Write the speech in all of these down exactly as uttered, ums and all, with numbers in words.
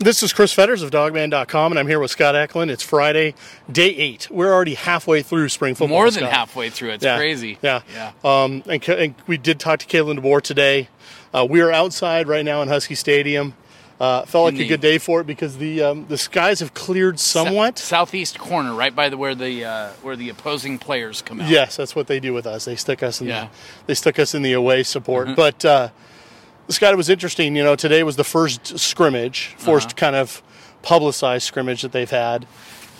This is Chris Fetters of Dogman dot com, and I'm here with Scott Eklund. It's Friday, day eight. We're already halfway through spring football. More than Scott. halfway through. It's yeah. crazy. Yeah. yeah. Um, and, and we did talk to Kalen DeBoer today. Uh, we are outside right now in Husky Stadium. Uh, felt like in a the, good day for it because the um, the skies have cleared somewhat. Southeast corner, right by the where the uh, where the opposing players come out. Yes, that's what they do with us. They stick us in yeah. the they stick us in the away support, mm-hmm. but. Uh, Scott, it was interesting, you know, today was the first scrimmage, first uh-huh. kind of publicized scrimmage that they've had.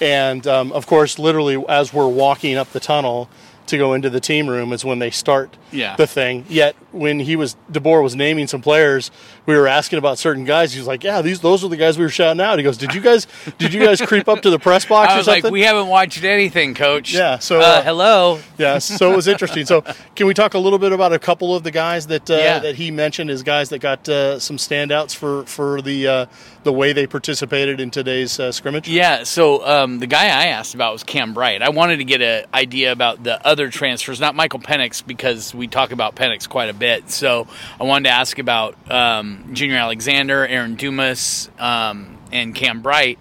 And, um, of course, literally as we're walking up the tunnel to go into the team room is when they start yeah. the thing. Yet when he was, DeBoer was naming some players, we were asking about certain guys. He was like, yeah, these those are the guys we were shouting out. He goes, did you guys did you guys creep up to the press box I was or something? Like, we haven't watched anything, Coach. Yeah. So uh, uh, hello. Yeah, so it was interesting. So can we talk a little bit about a couple of the guys that uh, yeah. that he mentioned as guys that got uh, some standouts for, for the uh, the way they participated in today's uh, scrimmage? Yeah, so um, the guy I asked about was Cam Bright. I wanted to get an idea about the other transfers, not Michael Penix, because we talk about Penix quite a bit. So I wanted to ask about um, Junior Alexander, Aaron Dumas, um, and Cam Bright.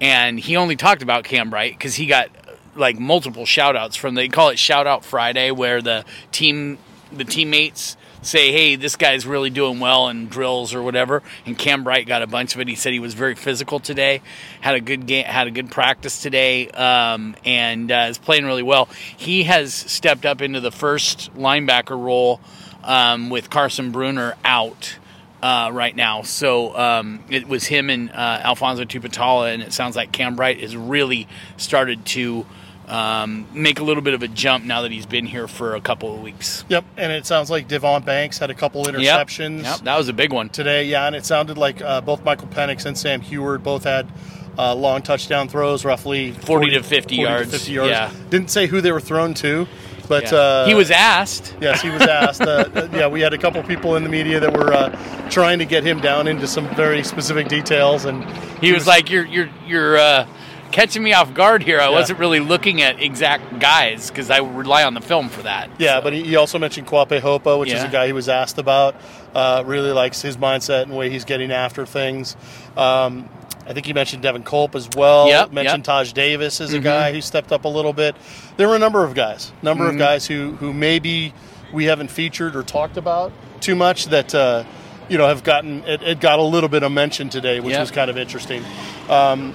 And he only talked about Cam Bright because he got like multiple shout-outs from, they call it Shout Out Friday, where the team, the teammates say, hey, this guy's really doing well in drills or whatever. And Cam Bright got a bunch of it. He said he was very physical today, had a good game, had a good practice today, um, and uh, is playing really well. He has stepped up into the first linebacker role um, with Carson Brunner out uh, right now. So um, it was him and uh, Alfonso Tupitala, and it sounds like Cam Bright has really started to Um, make a little bit of a jump now that he's been here for a couple of weeks. Yep, and it sounds like Davon Banks had a couple interceptions. Yep, yep. That was a big one today, yeah, and it sounded like uh, both Michael Penix and Sam Huard both had uh, long touchdown throws, roughly forty, forty, to, fifty forty yards. to fifty yards. Yeah. Didn't say who they were thrown to, but... Yeah. Uh, he was asked. Yes, he was asked. uh, yeah, we had a couple people in the media that were uh, trying to get him down into some very specific details. And He, he was, was like, you're... you're, you're uh, catching me off guard here. I yeah. wasn't really looking at exact guys because I rely on the film for that. Yeah, so. But he also mentioned Kwape Hopa, which yeah. is a guy he was asked about. Uh, really likes his mindset and the way he's getting after things. Um, I think he mentioned Devin Culp as well. Yep, mentioned yep. Taj Davis is mm-hmm. a guy who stepped up a little bit. There were a number of guys, number mm-hmm. of guys who, who maybe we haven't featured or talked about too much that uh, you know have gotten it, it got a little bit of mention today, which yep. was kind of interesting. Um,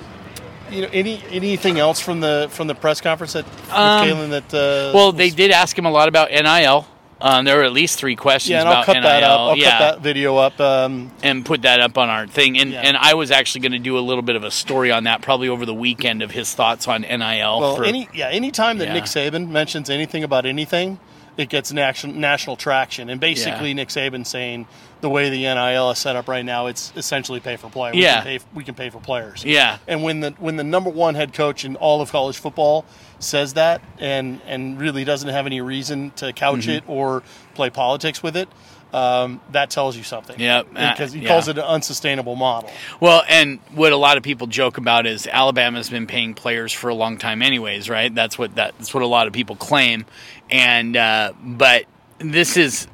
You know, any anything else from the from the press conference that um, Kalen that? Uh, well, they did ask him a lot about N I L. Um, there were at least three questions yeah, and about N I L. That up. I'll yeah. cut that video up um, and put that up on our thing. And yeah. and I was actually going to do a little bit of a story on that probably over the weekend of his thoughts on N I L. Well, for, any yeah, any time that yeah. Nick Saban mentions anything about anything, it gets national national traction. And basically, yeah. Nick Saban saying the way the N I L is set up right now, it's essentially pay for play. We yeah, can pay, we can pay for players. Yeah, and when the when the number one head coach in all of college football says that, and and really doesn't have any reason to couch mm-hmm. it or play politics with it, um, that tells you something. Yeah, because he yeah. calls it an unsustainable model. Well, and what a lot of people joke about is Alabama's been paying players for a long time, anyways, right? That's what that, that's what a lot of people claim. And uh, but this is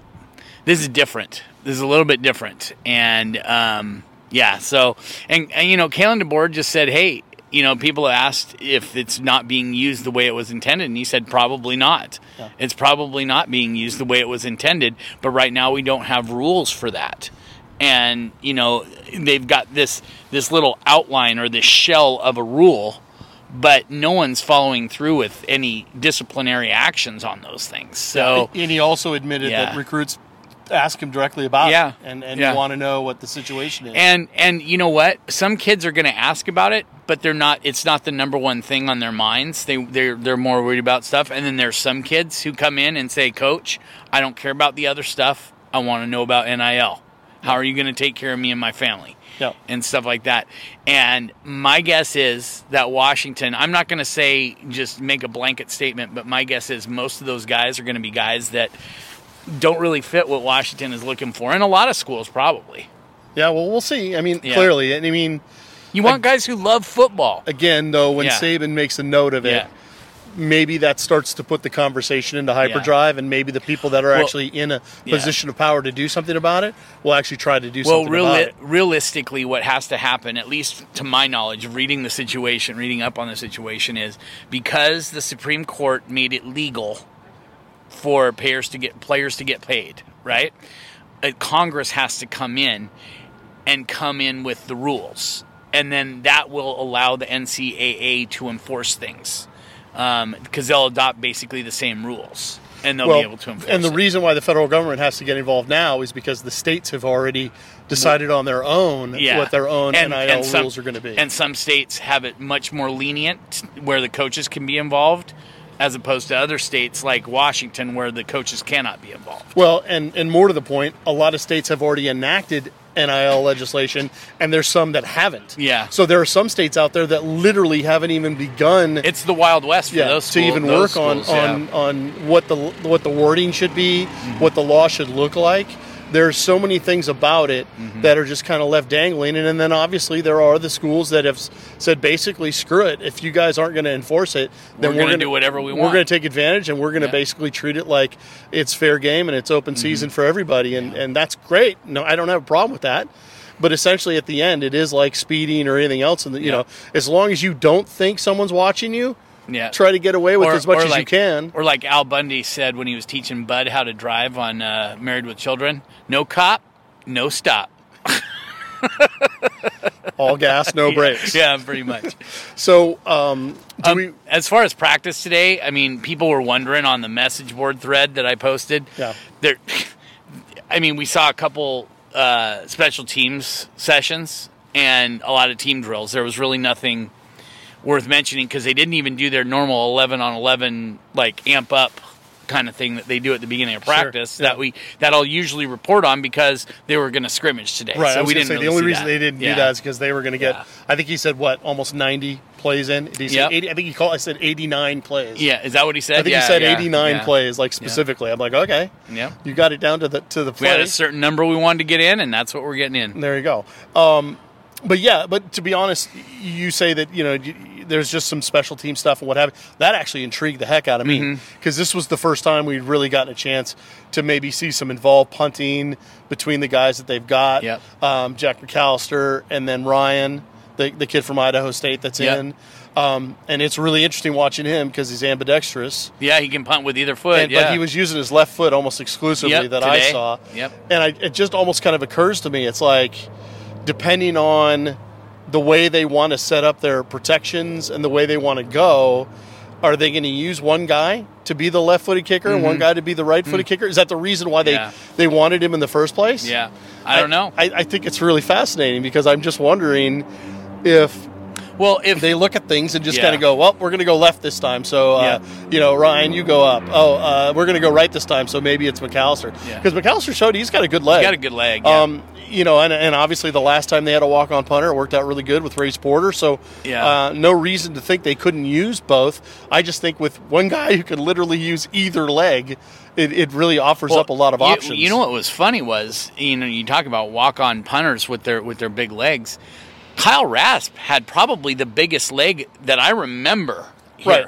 this is different. This is a little bit different, and um, yeah. So and, and you know, Kalen DeBoer just said, hey, you know, people asked if it's not being used the way it was intended, and he said probably not. Yeah. It's probably not being used the way it was intended, but right now we don't have rules for that. And you know, they've got this this little outline or this shell of a rule, but no one's following through with any disciplinary actions on those things. So, and he also admitted yeah. that recruits ask him directly about yeah. it and, and yeah. want to know what the situation is. And and you know what? Some kids are going to ask about it, but they're not. It's not the number one thing on their minds. They, they're, they're more worried about stuff. And then there's some kids who come in and say, Coach, I don't care about the other stuff. I want to know about N I L. How are you going to take care of me and my family? Yep. And stuff like that. And my guess is that Washington, I'm not going to say just make a blanket statement, but my guess is most of those guys are going to be guys that don't really fit what Washington is looking for. And a lot of schools probably. Yeah, well, we'll see. I mean, yeah. clearly. I mean, you want guys who love football. Again, though, when yeah. Saban makes a note of it, yeah. maybe that starts to put the conversation into hyperdrive, yeah. and maybe the people that are well, actually in a position yeah. of power to do something about it will actually try to do well, something reali- about it. Well, realistically, what has to happen, at least to my knowledge, reading the situation, reading up on the situation, is because the Supreme Court made it legal for players to get, players to get paid, right? Congress has to come in and come in with the rules, and then that will allow the N C A A to enforce things. Because um, they'll adopt basically the same rules, and they'll well, be able to enforce. And the it. reason why the federal government has to get involved now is because the states have already decided on their own yeah. what their own and, N I L and some, rules are going to be. And some states have it much more lenient, where the coaches can be involved, as opposed to other states like Washington, where the coaches cannot be involved. Well, and, and more to the point, a lot of states have already enacted N I L legislation, and there's some that haven't. Yeah. So there are some states out there that literally haven't even begun. It's the Wild West for yeah, those schools, to even work schools, on yeah. on on what the what the wording should be, mm-hmm. what the law should look like. There's so many things about it mm-hmm. that are just kind of left dangling, and, and then obviously there are the schools that have said basically, screw it. If you guys aren't going to enforce it, then we're, we're going to do whatever we want. We're going to take advantage, and we're going to yeah. basically treat it like it's fair game and it's open mm-hmm. season for everybody, and, yeah. and that's great. No, I don't have a problem with that. But essentially, at the end, it is like speeding or anything else, and you yeah. know, as long as you don't think someone's watching you. Yeah. Try to get away with or, as much as like, you can. Or like Al Bundy said when he was teaching Bud how to drive on uh, Married with Children, no cop, no stop. All gas, no brakes. Yeah, yeah, pretty much. So um, do um, we... as far as practice today, I mean, people were wondering on the message board thread that I posted. Yeah. There, I mean, we saw a couple uh, special teams sessions and a lot of team drills. There was really nothing worth mentioning because they didn't even do their normal eleven on eleven, like amp up kind of thing that they do at the beginning of practice. Sure, yeah. That we that I'll usually report on because they were going to scrimmage today. Right. So we didn't. Say, really the only reason that. they didn't yeah. do that is because they were going to get. Yeah. I think he said what almost ninety plays in. Did he yep. say eighty? I think he called. I said eighty-nine plays. Yeah. Is that what he said? I think yeah, he said yeah, eighty-nine yeah. plays, like specifically. Yeah. I'm like, okay. Yeah. You got it down to the to the play. We had a certain number we wanted to get in, and that's what we're getting in. There you go. Um, But, yeah, but to be honest, you say that, you know, there's just some special team stuff and what have you. That actually intrigued the heck out of me because mm-hmm. this was the first time we'd really gotten a chance to maybe see some involved punting between the guys that they've got, yep. um, Jack McAllister and then Ryan, the, the kid from Idaho State that's yep. in. Um, and it's really interesting watching him because he's ambidextrous. Yeah, he can punt with either foot. And, yeah. But he was using his left foot almost exclusively yep, that today. I saw. Yep. And I, it just almost kind of occurs to me, it's like – depending on the way they want to set up their protections and the way they want to go, are they going to use one guy to be the left-footed kicker mm-hmm. and one guy to be the right-footed mm-hmm. kicker? Is that the reason why they, yeah. they wanted him in the first place? Yeah. I, I don't know. I, I think it's really fascinating because I'm just wondering if well, if they look at things and just yeah. kind of go, well, we're going to go left this time, so, uh, yeah. you know, Ryan, you go up. Oh, uh, we're going to go right this time, so maybe it's McAllister. Because yeah. McAllister showed he's got a good leg. He's got a good leg, yeah. Um, you know, and, and obviously the last time they had a walk-on punter, it worked out really good with Ray Porter, so yeah. uh, no reason to think they couldn't use both. I just think with one guy who could literally use either leg, it, it really offers well, up a lot of you, options. You know what was funny was, you know, you talk about walk-on punters with their with their big legs. Kyle Rasp had probably the biggest leg that I remember here. Right.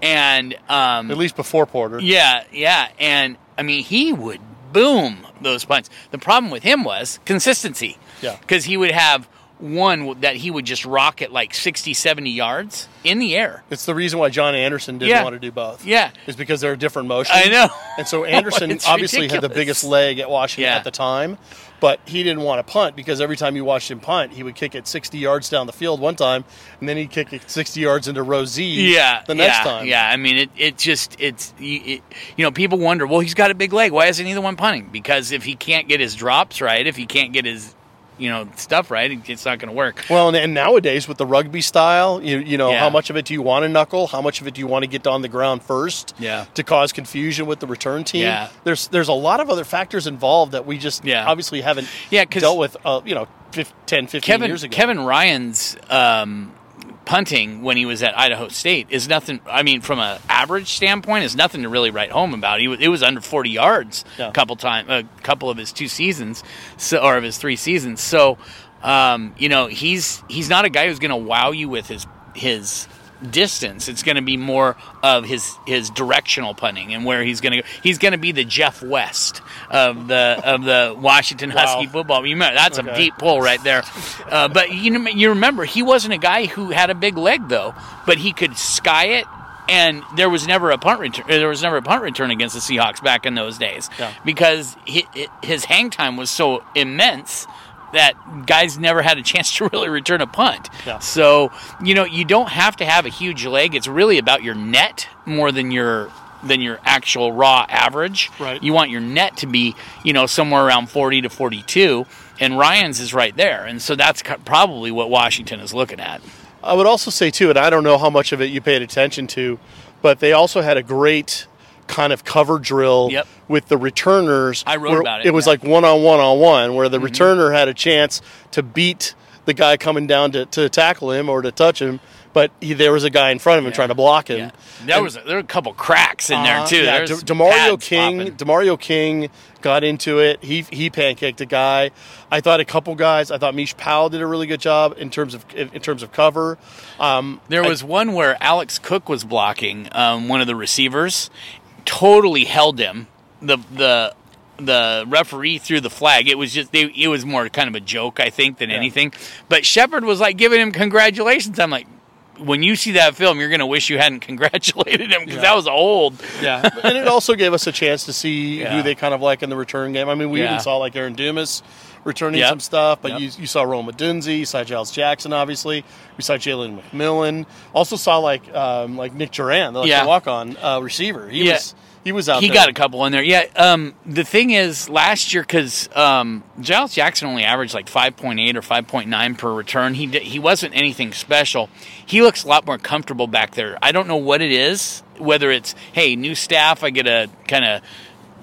And um, at least before Porter. Yeah, yeah. And, I mean, he would boom those punts. The problem with him was consistency. Yeah. Because he would have one that he would just rock it like sixty, seventy yards in the air. It's the reason why John Anderson didn't yeah. want to do both. Yeah. It's because they're different motions. I know. And so Anderson oh, obviously ridiculous. had the biggest leg at Washington yeah. at the time, but he didn't want to punt because every time you watched him punt, he would kick it sixty yards down the field one time, and then he'd kick it sixty yards into row Z yeah, the next yeah, time. Yeah, I mean, it, it just, it's, it, you know, people wonder, well, he's got a big leg. Why isn't he the one punting? Because if he can't get his drops right, if he can't get his, you know, stuff right, it's not going to work. Well, and, and nowadays with the rugby style, you, you know, yeah. how much of it do you want to knuckle? How much of it do you want to get on the ground first yeah. to cause confusion with the return team? Yeah. There's there's a lot of other factors involved that we just yeah. obviously haven't yeah, dealt with, uh, you know, ten, fifteen Kevin, years ago. Kevin Ryan's um, punting when he was at Idaho State is nothing, I mean, from an average standpoint, is nothing to really write home about. He was, it was under forty yards yeah. a couple time, a couple of his two seasons, so, or of his three seasons. So, um, you know, he's he's not a guy who's going to wow you with his his distance. It's going to be more of his his directional punting and where he's going to go. He's going to be the Jeff West of the of the Washington Husky wow. football. You remember, that's okay. a deep pull right there. Uh, but you know, you remember he wasn't a guy who had a big leg though, but he could sky it. And there was never a punt return. There was never a punt return against the Seahawks back in those days yeah. because he, his hang time was so immense that guys never had a chance to really return a punt. Yeah. So you know you don't have to have a huge leg. It's really about your net more than your than your actual raw average. Right. You want your net to be you know somewhere around forty to forty-two, and Ryan's is right there. And so that's probably what Washington is looking at. I would also say, too, and I don't know how much of it you paid attention to, but they also had a great kind of cover drill yep. with the returners. I wrote about it. It was yeah. like one-on-one on one, where the mm-hmm. returner had a chance to beat the guy coming down to, to tackle him or to touch him, but he, there was a guy in front of him yeah. trying to block him. Yeah. There, and, was a, there were a couple cracks in uh, there, too. Yeah, De- DeMario King popping. DeMario King got into it. He he pancaked a guy. I thought a couple guys. I thought Mish Powell did a really good job in terms of in terms of cover. Um, there was I, one where Alex Cook was blocking um, one of the receivers, totally held him. The the. The referee threw the flag. It was just they, it was more kind of a joke, I think, than yeah. anything. But Shepard was like giving him congratulations. I'm like, when you see that film, you're going to wish you hadn't congratulated him because yeah. that was old. Yeah, and it also gave us a chance to see yeah. who they kind of like in the return game. I mean, we yeah. even saw like Aaron Dumas returning yep. some stuff, but yep. you you saw Roland Dunze, you saw Giles Jackson, obviously. We saw Jalen McMillan. Also saw like um, like Nick Duran, the, like, yeah. the walk-on uh, receiver. He yeah. was. He was out he there. He got a couple in there. Yeah, um, the thing is, last year, because um, Giles Jackson only averaged like five point eight or five point nine per return. He did, he wasn't anything special. He looks a lot more comfortable back there. I don't know what it is, whether it's, hey, new staff, I get a kind of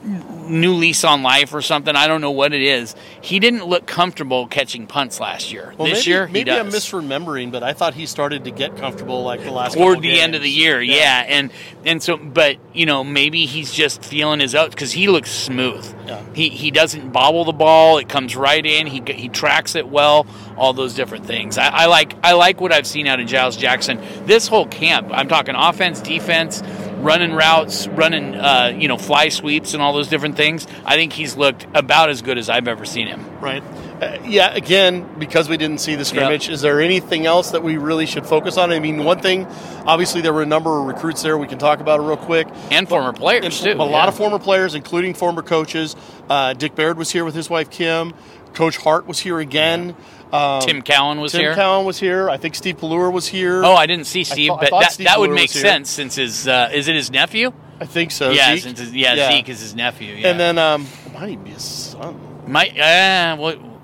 new lease on life or something. I don't know what it is. He didn't look comfortable catching punts last year. Well, this maybe, year, he maybe does. I'm misremembering, but I thought he started to get comfortable like the last toward the games. End of the year. Yeah. yeah, and and so, but you know, maybe he's just feeling his out because he looks smooth. Yeah. He he doesn't bobble the ball. It comes right in. He he tracks it well. All those different things. I, I like I like what I've seen out of Giles Jackson this whole camp. I'm talking offense, defense. Running routes, running, uh, you know, fly sweeps and all those different things. I think he's looked about as good as I've ever seen him. Right. Uh, yeah, again, because we didn't see the scrimmage, yep. is there anything else that we really should focus on? I mean, one thing, obviously there were a number of recruits there. We can talk about it real quick. And former players, and, too. A yeah. lot of former players, including former coaches. Uh, Dick Baird was here with his wife, Kim. Coach Hart was here again. Um, Tim Cowan was Tim here. Tim Cowan was here. I think Steve Pelure was here. Oh, I didn't see Steve, th- but that, Steve that would make sense since his uh, – is it his nephew? I think so. Yeah, Zeke, since his, yeah, yeah. Zeke is his nephew. Yeah. And then um, – might he be his son? My, uh, well,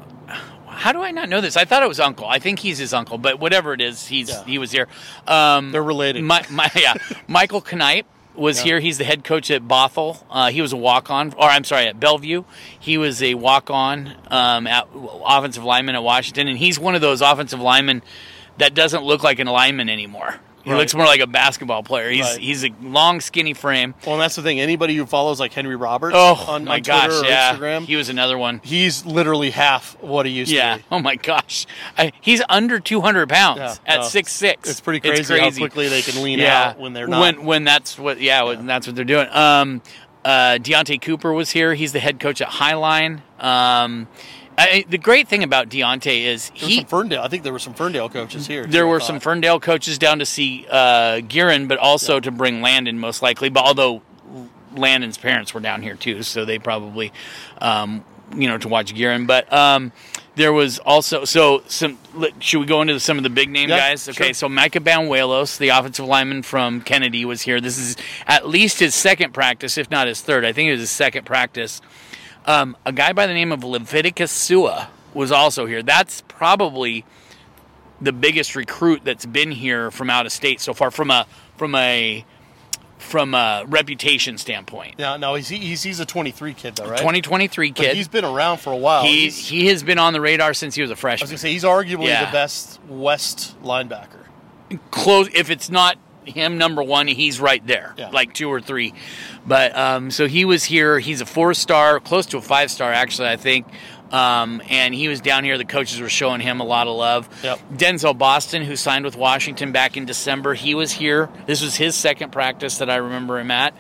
how do I not know this? I thought it was uncle. I think he's his uncle, but whatever it is, he's yeah. he was here. Um, They're related. My, my, yeah, Michael Knipe. Was yeah. here. He's the head coach at Bothell. Uh, he was a walk-on, or I'm sorry, at Bellevue. He was a walk-on um, at, offensive lineman at Washington, and he's one of those offensive linemen that doesn't look like an lineman anymore. He right. looks more like a basketball player. He's right. he's a long, skinny frame. Well, and that's the thing. Anybody who follows like Henry Roberts oh, on, my on Twitter gosh, or yeah. Instagram, he was another one. He's literally half what he used yeah. to be. Oh my gosh, I, he's under two hundred pounds yeah. at six foot six. No, it's pretty crazy, it's crazy how quickly they can lean yeah. out when they're not. When when that's what yeah, yeah. when that's what they're doing. Um, uh, Deontay Cooper was here. He's the head coach at Highline. Um, I, the great thing about Deontay is he... There was some Ferndale. I think there were some Ferndale coaches here. There were some Ferndale coaches down to see uh, Guerin, but also yeah. to bring Landon, most likely. But although Landon's parents were down here, too, so they probably, um, you know, to watch Guerin. But um, there was also... So some. Should we go into some of the big-name yeah, guys? Okay, sure. So Micah Banuelos, the offensive lineman from Kennedy, was here. This is at least his second practice, if not his third. I think it was his second practice. Um, a guy by the name of Leviticus Sua was also here. That's probably the biggest recruit that's been here from out of state so far, from a from a from a reputation standpoint. Yeah, no, he's he's, he's a twenty-three kid though, right? twenty twenty-three kid. But he's been around for a while. He he has been on the radar since he was a freshman. I was gonna say he's arguably yeah. the best West linebacker. Close, if it's not him number one, he's right there, yeah. like two or three. But um, so he was here. He's a four-star, close to a five-star, actually, I think. Um, and he was down here. The coaches were showing him a lot of love. Yep. Denzel Boston, who signed with Washington back in December, he was here. This was his second practice that I remember him at.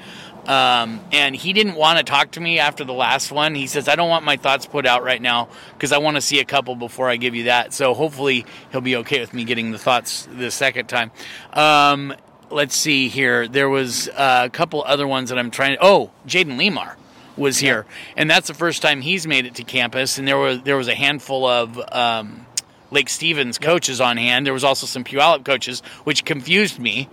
Um, and he didn't want to talk to me after the last one. He says, I don't want my thoughts put out right now because I want to see a couple before I give you that. So hopefully he'll be okay with me getting the thoughts the second time. Um, Let's see here. There was a couple other ones that I'm trying to... Oh, Jaden Lemar was here. Yeah. And that's the first time he's made it to campus. And there were there was a handful of um, Lake Stevens coaches on hand. There was also some Puyallup coaches, which confused me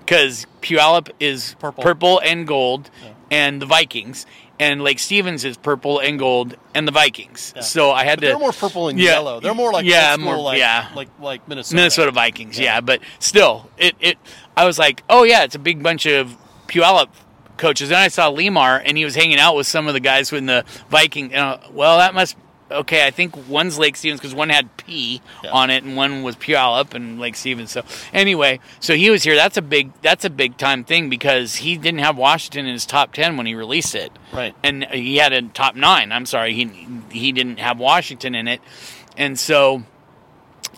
because Puyallup is purple, purple and gold yeah. and the Vikings. And Lake Stevens is purple and gold and the Vikings. Yeah. So I had but to... They're more purple and yeah, yellow. They're more like... Yeah, more, like, yeah. Like, like Minnesota. Minnesota Vikings, yeah. yeah. But still, it... it I was like, oh, yeah, it's a big bunch of Puyallup coaches. And I saw Lemar, and he was hanging out with some of the guys in the Viking. And I, well, that must – okay, I think one's Lake Stevens because one had P yeah. on it, and one was Puyallup and Lake Stevens. So anyway, so he was here. That's a big that's a big-time thing because he didn't have Washington in his top ten when he released it. Right. And he had a top nine. I'm sorry. He, he didn't have Washington in it. And so –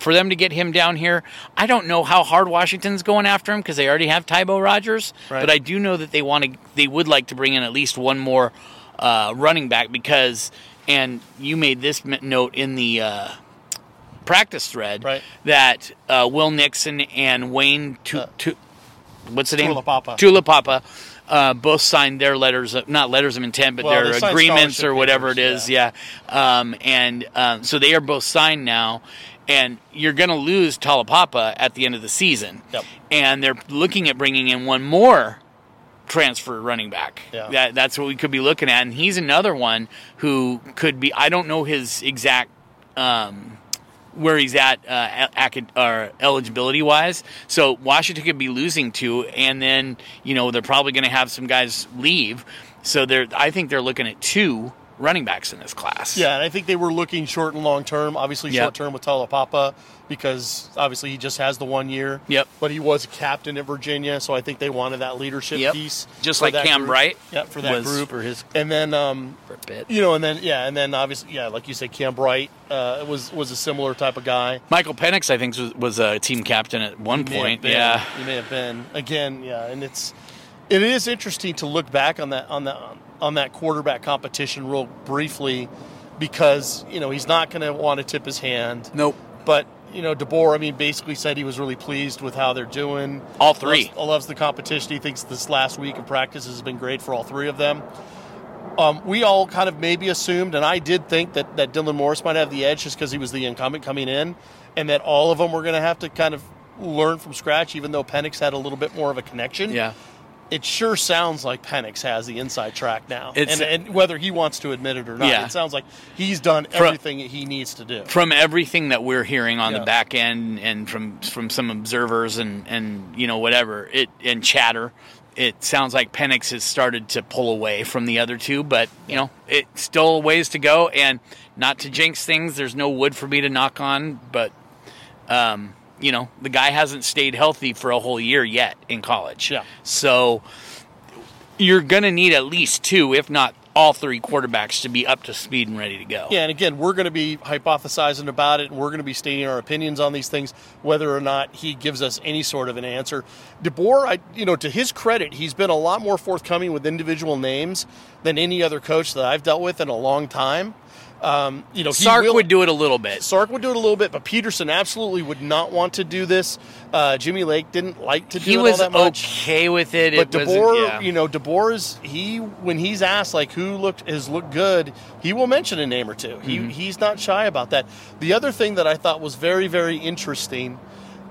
for them to get him down here, I don't know how hard Washington's going after him because they already have Tybo Rogers. Right. But I do know that they want to, they would like to bring in at least one more uh, running back because, and you made this note in the uh, practice thread right. that uh, Will Nixon and Wayne, tu- uh, tu- what's the name? Tula Papa. Tula Papa. Uh, both signed their letters, of, not letters of intent, but well, their agreements or whatever papers, it is. Yeah. yeah. Um, and um, so they are both signed now. And you're going to lose Tula Papa at the end of the season. Yep. And they're looking at bringing in one more transfer running back. Yeah. That, that's what we could be looking at. And he's another one who could be – I don't know his exact um, – where he's at uh, acad- or eligibility-wise. So Washington could be losing two, and then, you know, they're probably going to have some guys leave. So they're I think they're looking at two running backs in this class. Yeah, and I think they were looking short and long term. Obviously yep. short term with Tula Papa because obviously he just has the one year. Yep. But he was a captain at Virginia, so I think they wanted that leadership yep. piece. Just like Cam group. Bright. Yeah, for that group or his and then um for a bit. You know, and then yeah, and then obviously yeah, like you said, Cam Bright uh was was a similar type of guy. Michael Penix, I think, was, was a team captain at one he point. Been, yeah. He may have been. Again, yeah, and it's it is interesting to look back on that on that on that quarterback competition real briefly because, you know, he's not going to want to tip his hand. Nope. But, you know, DeBoer, I mean, basically said he was really pleased with how they're doing. All three. Loves, loves the competition. He thinks this last week of practice has been great for all three of them. Um, we all kind of maybe assumed, and I did think that, that Dylan Morris might have the edge just because he was the incumbent coming in and that all of them were going to have to kind of learn from scratch, even though Penix had a little bit more of a connection. Yeah. It sure sounds like Penix has the inside track now, and, and whether he wants to admit it or not, yeah. it sounds like he's done everything from, he needs to do. From everything that we're hearing on yeah. the back end, and from from some observers and, and you know whatever it and chatter, it sounds like Penix has started to pull away from the other two. But you know, it's still a ways to go, and not to jinx things. There's no wood for me to knock on, but. Um, You know, the guy hasn't stayed healthy for a whole year yet in college. Yeah. So you're going to need at least two, if not all three quarterbacks to be up to speed and ready to go. Yeah, and again, we're going to be hypothesizing about it, and we're going to be stating our opinions on these things, whether or not he gives us any sort of an answer. DeBoer, I, you know, to his credit, he's been a lot more forthcoming with individual names than any other coach that I've dealt with in a long time. Um, you know, he Sark will, would do it a little bit. Sark would do it a little bit, but Peterson absolutely would not want to do this. Uh, Jimmy Lake didn't like to do he it all that much. He was okay with it. But it DeBoer, yeah. you know, DeBoer is he when he's asked like who looked has looked good, he will mention a name or two. He mm-hmm. he's not shy about that. The other thing that I thought was very very interesting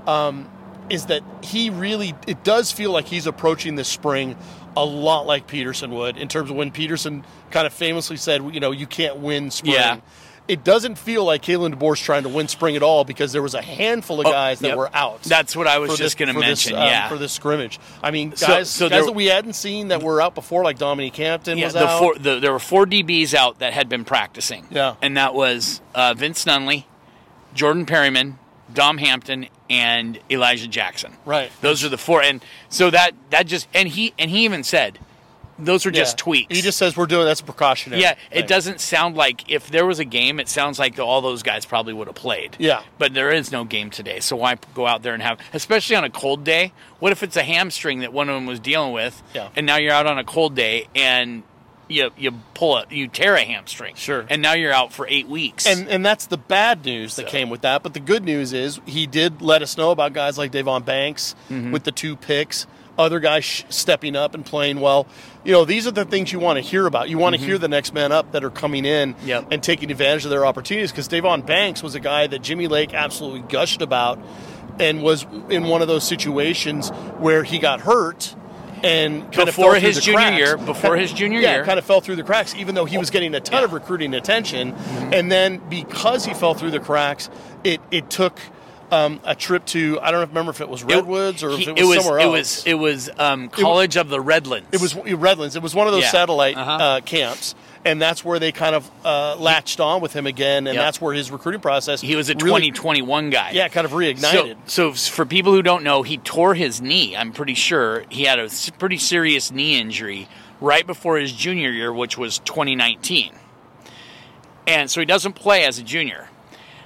um, is that he really it does feel like he's approaching this spring a lot like Peterson would in terms of when Peterson kind of famously said, you know, you can't win spring. Yeah. It doesn't feel like Kalen DeBoer's trying to win spring at all because there was a handful of guys oh, yep. that were out. That's what I was just going to mention, this, um, yeah. For this scrimmage. I mean, guys so, so guys there, that we hadn't seen that were out before, like Dominique Hampton yeah, was the out. Four, the, there were four D Bs out that had been practicing. Yeah. And that was uh, Vince Nunley, Jordan Perryman, Dom Hampton, and Elijah Jackson. Right. Those are the four. And so that, that just – and he and he even said – those are just yeah. tweaks. He just says we're doing that's precautionary. Yeah, it thing. doesn't sound like if there was a game, it sounds like all those guys probably would have played. Yeah. But there is no game today, so why go out there and have – especially on a cold day? What if it's a hamstring that one of them was dealing with, yeah. and now you're out on a cold day and you you pull a, you tear a hamstring. Sure. And now you're out for eight weeks. And and that's the bad news that so. came with that, but the good news is he did let us know about guys like Davon Banks mm-hmm. with the two picks. Other guys sh- stepping up and playing well. You know, these are the things you want to hear about. You want to mm-hmm. hear the next man up that are coming in yep. and taking advantage of their opportunities because Davon Banks was a guy that Jimmy Lake absolutely gushed about and was in one of those situations where he got hurt and kind of fell through the cracks. Before his junior year, before his junior year. Yeah, kind of fell through the cracks even though he was getting a ton yeah. of recruiting attention. Mm-hmm. And then because he fell through the cracks, it, it took – Um, a trip to, I don't remember if it was Redwoods or if it was, it was somewhere else. It was, it was um, College it, of the Redlands. It was Redlands. It was one of those yeah. satellite uh-huh. uh, camps, and that's where they kind of uh, latched on with him again, and yep. that's where his recruiting process. He was a really, twenty twenty-one guy. Yeah, kind of reignited. So, so for people who don't know, he tore his knee, I'm pretty sure. He had a pretty serious knee injury right before his junior year, which was twenty nineteen. And so he doesn't play as a junior.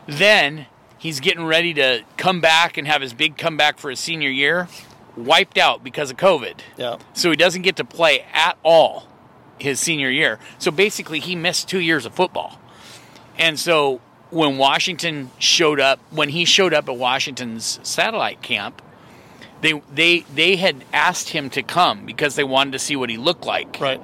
Then... he's getting ready to come back and have his big comeback for his senior year, wiped out because of COVID. Yeah. So he doesn't get to play at all his senior year. So basically he missed two years of football. And so when Washington showed up, when he showed up at Washington's satellite camp, they they they had asked him to come because they wanted to see what he looked like. Right.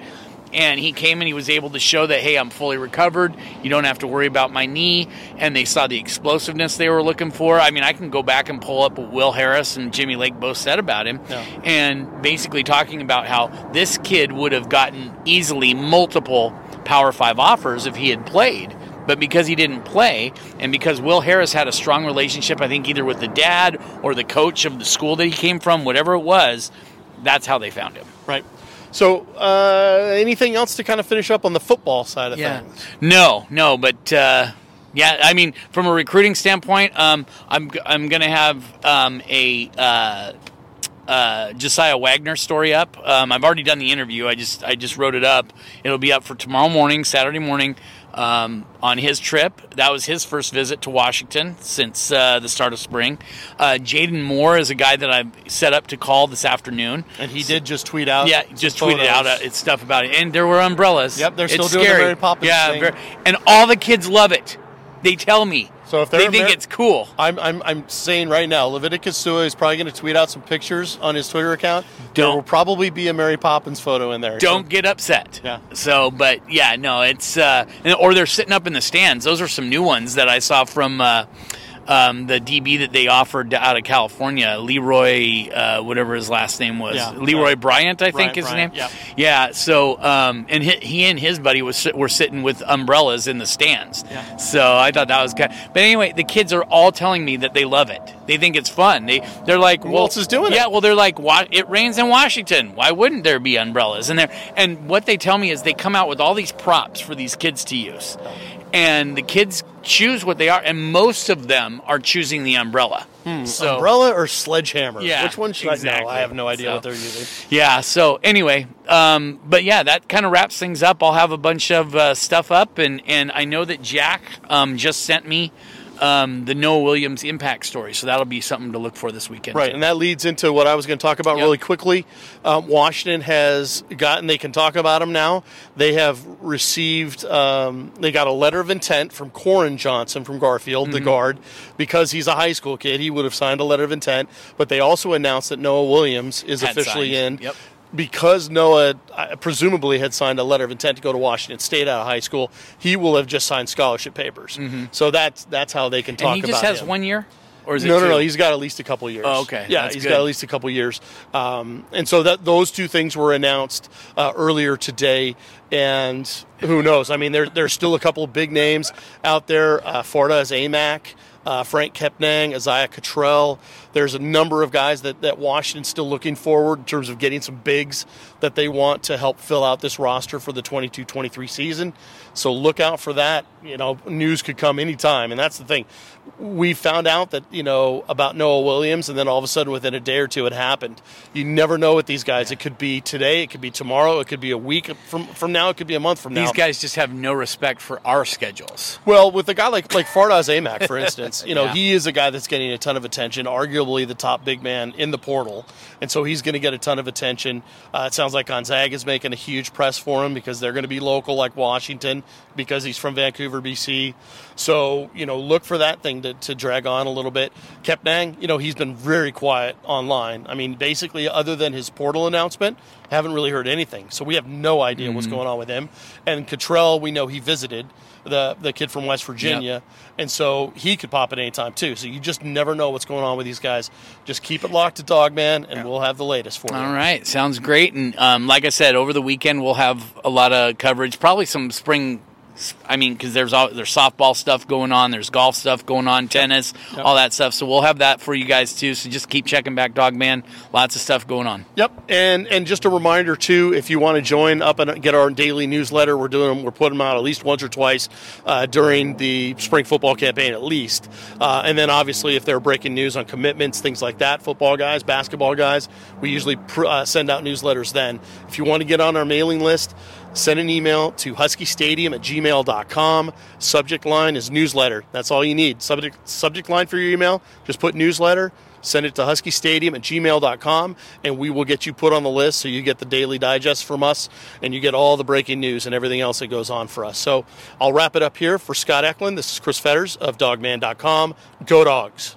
And he came and he was able to show that, hey, I'm fully recovered. You don't have to worry about my knee. And they saw the explosiveness they were looking for. I mean, I can go back and pull up what Will Harris and Jimmy Lake both said about him. Yeah. And basically talking about how this kid would have gotten easily multiple Power Five offers if he had played. But because he didn't play, and because Will Harris had a strong relationship, I think, either with the dad or the coach of the school that he came from, whatever it was, that's how they found him. Right. So, uh, anything else to kind of finish up on the football side of yeah. things? No, no, but uh, yeah, I mean, from a recruiting standpoint, um, I'm I'm gonna have um, a uh, uh, Josiah Wagner story up. Um, I've already done the interview. I just I just wrote it up. It'll be up for tomorrow morning, Saturday morning, um, on his trip. That was his first visit to Washington since uh, the start of spring. Uh, Jaden Moore is a guy that I've set up to call this afternoon. And he so, did just tweet out. Yeah, just photos. tweeted out uh, it's stuff about it. And there were umbrellas. Yep, they're still it's doing scary. the Mary Poppins yeah, thing. Very, and all the kids love it. They tell me. So if they think Amer- it's cool. I'm, I'm I'm saying right now, Leviticus Sua is probably going to tweet out some pictures on his Twitter account. Don't. There will probably be a Mary Poppins photo in there. Don't so. get upset. Yeah. So, but yeah, no, it's uh, or they're sitting up in the stands. Those are some new ones that I saw from uh, um, the D B that they offered out of California, Leroy, uh, whatever his last name was, yeah. Leroy yeah. Bryant, I think Bryant, is his Bryant. name. Yeah. Yeah. So, um, and he, he and his buddy was were sitting with umbrellas in the stands. Yeah. So I thought that was good. But anyway, the kids are all telling me that they love it. They think it's fun. They they're like, well, who else is doing it? Yeah. Well, they're like, it rains in Washington. Why wouldn't there be umbrellas? And there, and what they tell me is they come out with all these props for these kids to use. And the kids choose what they are, and most of them are choosing the umbrella. Hmm. So, umbrella or sledgehammer? Yeah, which one should exactly. I know? I have no idea so, what they're using. Yeah, so anyway, um, but yeah, that kind of wraps things up. I'll have a bunch of uh, stuff up, and, and I know that Jack um, just sent me um, the Noah Williams impact story. So that'll be something to look for this weekend. Right, and that leads into what I was going to talk about yep. really quickly. Um, Washington has gotten, they can talk about them now, they have received, um, they got a letter of intent from Corin Johnson from Garfield, mm-hmm. the guard, because he's a high school kid. He would have signed a letter of intent, but they also announced that Noah Williams is Had officially signed. in. Yep. Because Noah presumably had signed a letter of intent to go to Washington State out of high school, he will have just signed scholarship papers. Mm-hmm. So that's that's how they can talk about it. And he just has him. one year? Or is no, it no, no. He's got at least a couple years. Oh, okay. Yeah, That's he's good. got at least a couple years. Um, and so that those two things were announced uh, earlier today. And who knows? I mean, there, there's still a couple of big names out there. Uh, Florida has A M A C. Uh, Frank Kepnang, Isaiah Cottrell. There's a number of guys that, that Washington's still looking forward in terms of getting some bigs that they want to help fill out this roster for the twenty-two twenty-three season. So look out for that. You know, news could come anytime, and that's the thing. We found out that, you know, about Noah Williams, and then all of a sudden within a day or two it happened. You never know with these guys. It could be today, it could be tomorrow, it could be a week from, from now, it could be a month from now. These guys just have no respect for our schedules. Well, with a guy like, like Fardaz Amak, for instance, you know, yeah. he is a guy that's getting a ton of attention, arguably the top big man in the portal, and so he's going to get a ton of attention. Uh, it sounds like Gonzaga is making a huge press for him because they're going to be local like Washington because he's from Vancouver, B C. So, you know, look for that thing to, to drag on a little bit. Kepnang, you know, he's been very quiet online. I mean, basically, other than his portal announcement, haven't really heard anything. So we have no idea mm-hmm. what's going on with him. And Cottrell, we know he visited, the the kid from West Virginia. Yep. And so he could pop at any time, too. So you just never know what's going on with these guys. Just keep it locked to Dogman, and yep. we'll have the latest for you. All right. Sounds great. And um, like I said, over the weekend, we'll have a lot of coverage, probably some spring I mean, because there's all, there's softball stuff going on, there's golf stuff going on, tennis, yep. Yep. all that stuff. So we'll have that for you guys, too. So just keep checking back, Dogman. Lots of stuff going on. Yep. And and just a reminder, too, if you want to join up and get our daily newsletter, we're doing them, we're putting them out at least once or twice uh, during the spring football campaign, at least. Uh, and then, obviously, if they're breaking news on commitments, things like that, football guys, basketball guys, we usually pr- uh, send out newsletters then. If you want to get on our mailing list, send an email to husky stadium at gmail dot com. Subject line is newsletter. That's all you need. Subject subject line for your email, just put newsletter, send it to husky stadium at gmail dot com, and we will get you put on the list so you get the daily digest from us, and you get all the breaking news and everything else that goes on for us. So I'll wrap it up here. For Scott Eklund, this is Chris Fetters of Dogman dot com. Go Dogs!